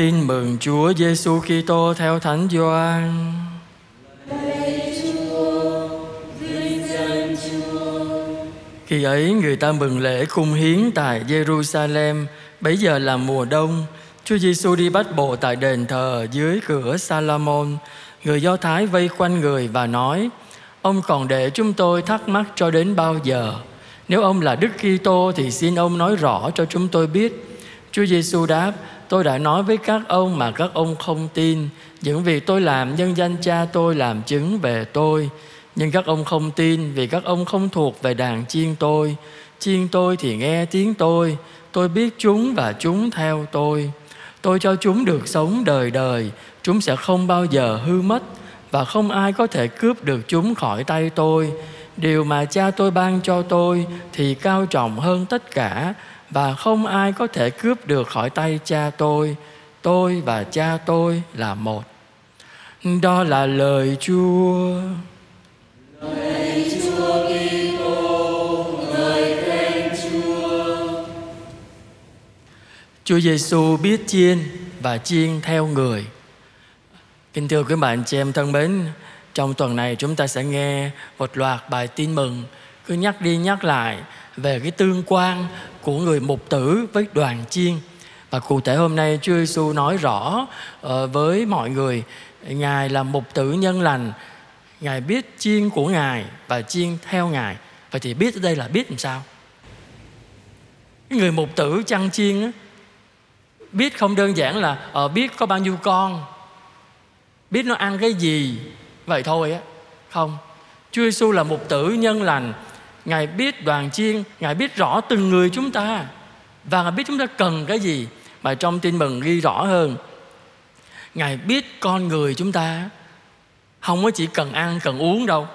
Tin mừng Chúa Giêsu Kitô theo Thánh Gioan. Khi ấy người ta mừng lễ cung hiến tại Giê-ru-sa-lem. Bấy giờ là mùa đông. Chúa Giêsu đi bắt bộ tại đền thờ dưới cửa Sa-la-môn. Người Do Thái vây quanh người và nói: Ông còn để chúng tôi thắc mắc cho đến bao giờ? Nếu ông là Đức Kitô thì xin ông nói rõ cho chúng tôi biết. Chúa Giêsu đáp: Tôi đã nói với các ông mà các ông không tin. Những việc tôi làm nhân danh Cha tôi làm chứng về tôi. Nhưng các ông không tin vì các ông không thuộc về đàn chiên tôi. Chiên tôi thì nghe tiếng tôi biết chúng và chúng theo tôi. Tôi cho chúng được sống đời đời, chúng sẽ không bao giờ hư mất và không ai có thể cướp được chúng khỏi tay tôi. Điều mà Cha tôi ban cho tôi thì cao trọng hơn tất cả và không ai có thể cướp được khỏi tay Cha tôi. Tôi và Cha tôi là một. Đó là lời Chúa. Chúa Giêsu biết chiên và chiên theo người. Kính thưa quý bạn chị em thân mến, trong tuần này chúng ta sẽ nghe một loạt bài tin mừng cứ nhắc đi nhắc lại về cái tương quan của người mục tử với đoàn chiên. Và cụ thể hôm nay Chúa Giêsu nói rõ với mọi người, Ngài là mục tử nhân lành, Ngài biết chiên của Ngài và chiên theo Ngài. Vậy thì biết ở đây là biết làm sao? Người mục tử chăn chiên á, biết không đơn giản là biết có bao nhiêu con, biết nó ăn cái gì vậy thôi á. Không, Chúa Giêsu là mục tử nhân lành, Ngài biết đoàn chiên, Ngài biết rõ từng người chúng ta và Ngài biết chúng ta cần cái gì. Mà trong tin mừng ghi rõ hơn, Ngài biết con người chúng ta không có chỉ cần ăn cần uống đâu.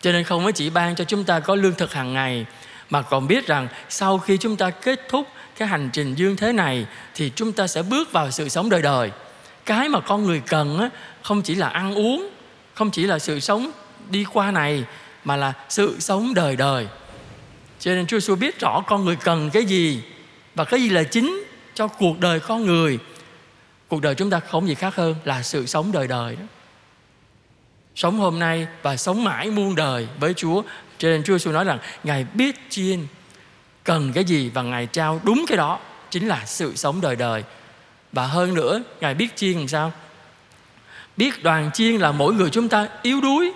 Cho nên không có chỉ ban cho chúng ta có lương thực hàng ngày, mà còn biết rằng sau khi chúng ta kết thúc cái hành trình dương thế này thì chúng ta sẽ bước vào sự sống đời đời. Cái mà con người cần á, không chỉ là ăn uống, không chỉ là sự sống đi qua này, mà là sự sống đời đời. Cho nên Chúa Giêsu biết rõ con người cần cái gì và cái gì là chính cho cuộc đời con người. Cuộc đời chúng ta không gì khác hơn là sự sống đời đời đó. Sống hôm nay và sống mãi muôn đời với Chúa. Cho nên Chúa Giêsu nói rằng Ngài biết chiên cần cái gì và Ngài trao đúng cái đó, chính là sự sống đời đời. Và hơn nữa, Ngài biết chiên làm sao? Biết đoàn chiên là mỗi người chúng ta yếu đuối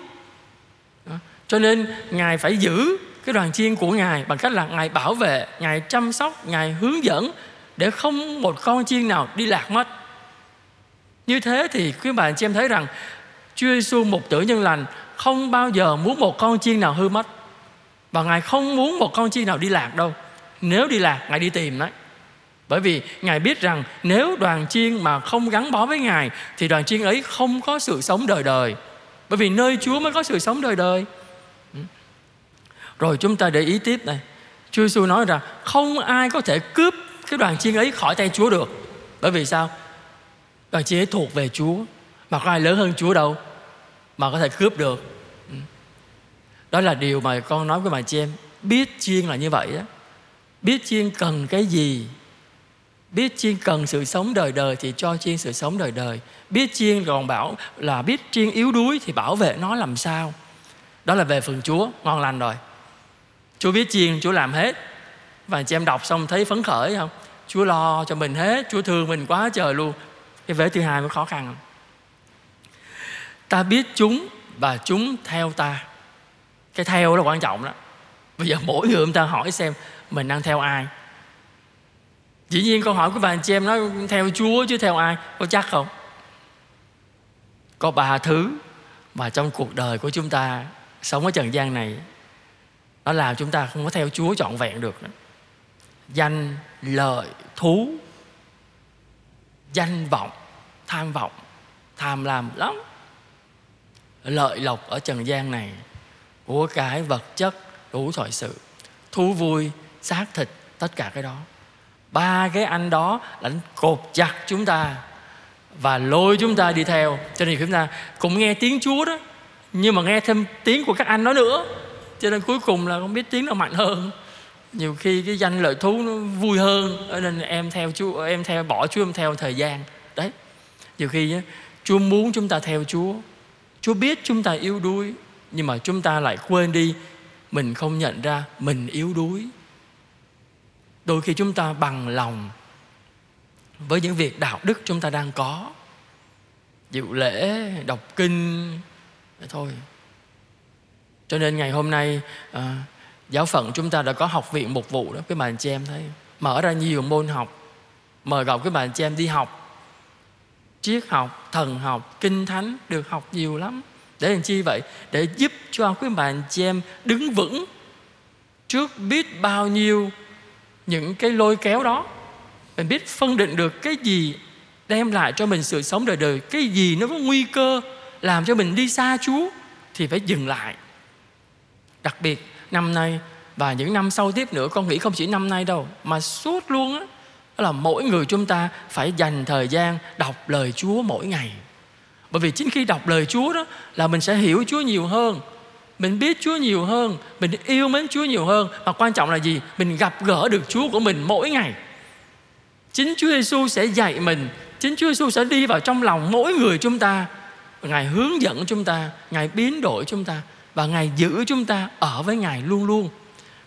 đó. Cho nên Ngài phải giữ cái đoàn chiên của Ngài bằng cách là Ngài bảo vệ, Ngài chăm sóc, Ngài hướng dẫn, để không một con chiên nào đi lạc mất. Như thế thì quý bạn chị em thấy rằng Chúa Giêsu mục tử nhân lành không bao giờ muốn một con chiên nào hư mất, và Ngài không muốn một con chiên nào đi lạc đâu. Nếu đi lạc, Ngài đi tìm đấy. Bởi vì Ngài biết rằng nếu đoàn chiên mà không gắn bó với Ngài thì đoàn chiên ấy không có sự sống đời đời. Bởi vì nơi Chúa mới có sự sống đời đời. Rồi chúng ta để ý tiếp này, Chúa Giêsu nói rằng không ai có thể cướp cái đoàn chiên ấy khỏi tay Chúa được. Bởi vì sao? Đoàn chiên ấy thuộc về Chúa, mà có ai lớn hơn Chúa đâu mà có thể cướp được. Đó là điều mà con nói với bà chị em, biết chiên là như vậy đó. Biết chiên cần cái gì, biết chiên cần sự sống đời đời thì cho chiên sự sống đời đời. Biết chiên còn bảo là biết chiên yếu đuối thì bảo vệ nó làm sao. Đó là về phần Chúa, ngon lành rồi. Chúa biết chiên, Chúa làm hết. Và chị em đọc xong thấy phấn khởi không? Chúa lo cho mình hết, Chúa thương mình quá trời luôn. Cái vế thứ hai mới khó khăn. Ta biết chúng và chúng theo ta. Cái theo đó quan trọng đó. Bây giờ mỗi người chúng ta hỏi xem mình đang theo ai. Dĩ nhiên câu hỏi của bà chị em nói theo Chúa chứ theo ai, có chắc không? Có ba thứ mà trong cuộc đời của chúng ta, sống ở trần gian này, nó làm chúng ta không có theo Chúa trọn vẹn được đó. Danh, lợi, thú. Danh vọng, tham lam lắm. Lợi lộc ở trần gian này, của cái vật chất đủ thoại sự, thú vui, xác thịt, tất cả cái đó. Ba cái anh đó lãnh cột chặt chúng ta và lôi chúng ta đi theo. Cho nên chúng ta cũng nghe tiếng Chúa đó, nhưng mà nghe thêm tiếng của các anh đó nữa. Cho nên cuối cùng là không biết tiếng nào mạnh hơn. Nhiều khi cái danh lợi thú nó vui hơn, nên em theo Chúa, em theo bỏ Chúa, em theo thời gian. đấy. Nhiều khi Chúa muốn chúng ta theo Chúa, Chúa biết chúng ta yếu đuối, nhưng mà chúng ta lại quên đi, mình không nhận ra mình yếu đuối. Đôi khi chúng ta bằng lòng với những việc đạo đức chúng ta đang có, dự lễ, đọc kinh thôi. Cho nên ngày hôm nay giáo phận chúng ta đã có học viện mục vụ đó, các bạn chị em thấy mở ra nhiều môn học, mời gọi các bạn chị em đi học triết học, thần học, kinh thánh, được học nhiều lắm. Để làm chi vậy? Để giúp cho các bạn chị em đứng vững trước biết bao nhiêu những cái lôi kéo đó. Mình biết phân định được cái gì đem lại cho mình sự sống đời đời, cái gì nó có nguy cơ làm cho mình đi xa Chúa thì phải dừng lại. Đặc biệt năm nay và những năm sau tiếp nữa, con nghĩ không chỉ năm nay đâu mà suốt luôn á, đó là mỗi người chúng ta phải dành thời gian đọc lời Chúa mỗi ngày. Bởi vì chính khi đọc lời Chúa đó là mình sẽ hiểu Chúa nhiều hơn, mình biết Chúa nhiều hơn, mình yêu mến Chúa nhiều hơn. Mà quan trọng là gì? Mình gặp gỡ được Chúa của mình mỗi ngày. Chính Chúa Giêsu sẽ dạy mình, chính Chúa Giêsu sẽ đi vào trong lòng mỗi người chúng ta. Ngài hướng dẫn chúng ta, Ngài biến đổi chúng ta, và Ngài giữ chúng ta ở với Ngài luôn luôn.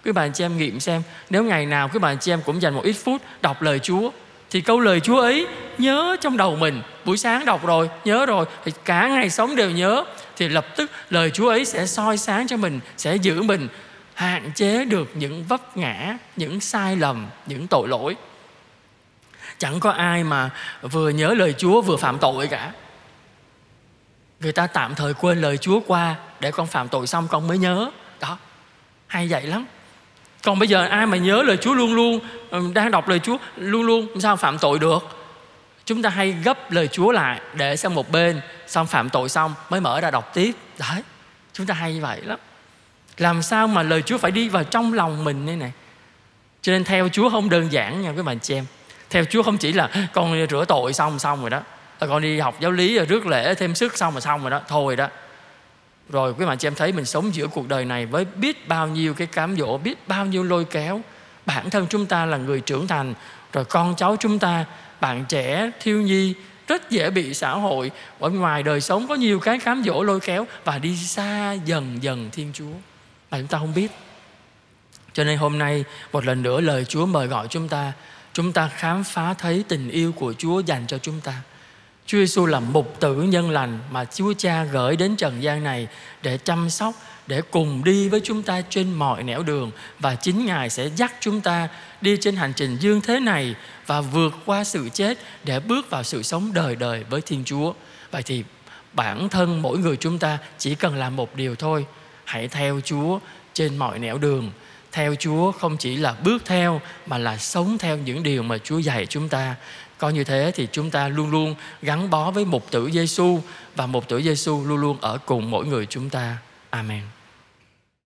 Các bạn chị em nghiệm xem, nếu ngày nào các bạn chị em cũng dành một ít phút đọc lời Chúa, thì câu lời Chúa ấy nhớ trong đầu mình. Buổi sáng đọc rồi, nhớ rồi, thì cả ngày sống đều nhớ, thì lập tức lời Chúa ấy sẽ soi sáng cho mình, sẽ giữ mình, hạn chế được những vấp ngã, những sai lầm, những tội lỗi. Chẳng có ai mà vừa nhớ lời Chúa vừa phạm tội cả. Người ta tạm thời quên lời Chúa qua, để con phạm tội xong con mới nhớ. Đó, hay vậy lắm. Còn bây giờ ai mà nhớ lời Chúa luôn luôn, đang đọc lời Chúa luôn luôn, sao phạm tội được? Chúng ta hay gấp lời Chúa lại, để sang một bên, xong phạm tội xong mới mở ra đọc tiếp. Đấy, chúng ta hay vậy lắm. Làm sao mà lời Chúa phải đi vào trong lòng mình đây này. Cho nên theo Chúa không đơn giản nha các bạn chị em. Theo Chúa không chỉ là con rửa tội xong rồi đó, rồi con đi học giáo lý rồi rước lễ thêm sức xong rồi đó, thôi đó. Rồi quý bạn chị em thấy mình sống giữa cuộc đời này với biết bao nhiêu cái cám dỗ, biết bao nhiêu lôi kéo. Bản thân chúng ta là người trưởng thành, rồi con cháu chúng ta, bạn trẻ, thiếu nhi, rất dễ bị xã hội, ở ngoài đời sống có nhiều cái cám dỗ lôi kéo và đi xa dần dần Thiên Chúa mà chúng ta không biết. Cho nên hôm nay một lần nữa lời Chúa mời gọi chúng ta khám phá thấy tình yêu của Chúa dành cho chúng ta. Chúa Giêsu là mục tử nhân lành mà Chúa Cha gửi đến trần gian này để chăm sóc, để cùng đi với chúng ta trên mọi nẻo đường. Và chính Ngài sẽ dắt chúng ta đi trên hành trình dương thế này và vượt qua sự chết để bước vào sự sống đời đời với Thiên Chúa. Vậy thì bản thân mỗi người chúng ta chỉ cần làm một điều thôi, hãy theo Chúa trên mọi nẻo đường. Theo Chúa không chỉ là bước theo mà là sống theo những điều mà Chúa dạy chúng ta. Coi như thế thì chúng ta luôn luôn gắn bó với mục tử Giêsu, và mục tử Giêsu luôn luôn ở cùng mỗi người chúng ta. Amen.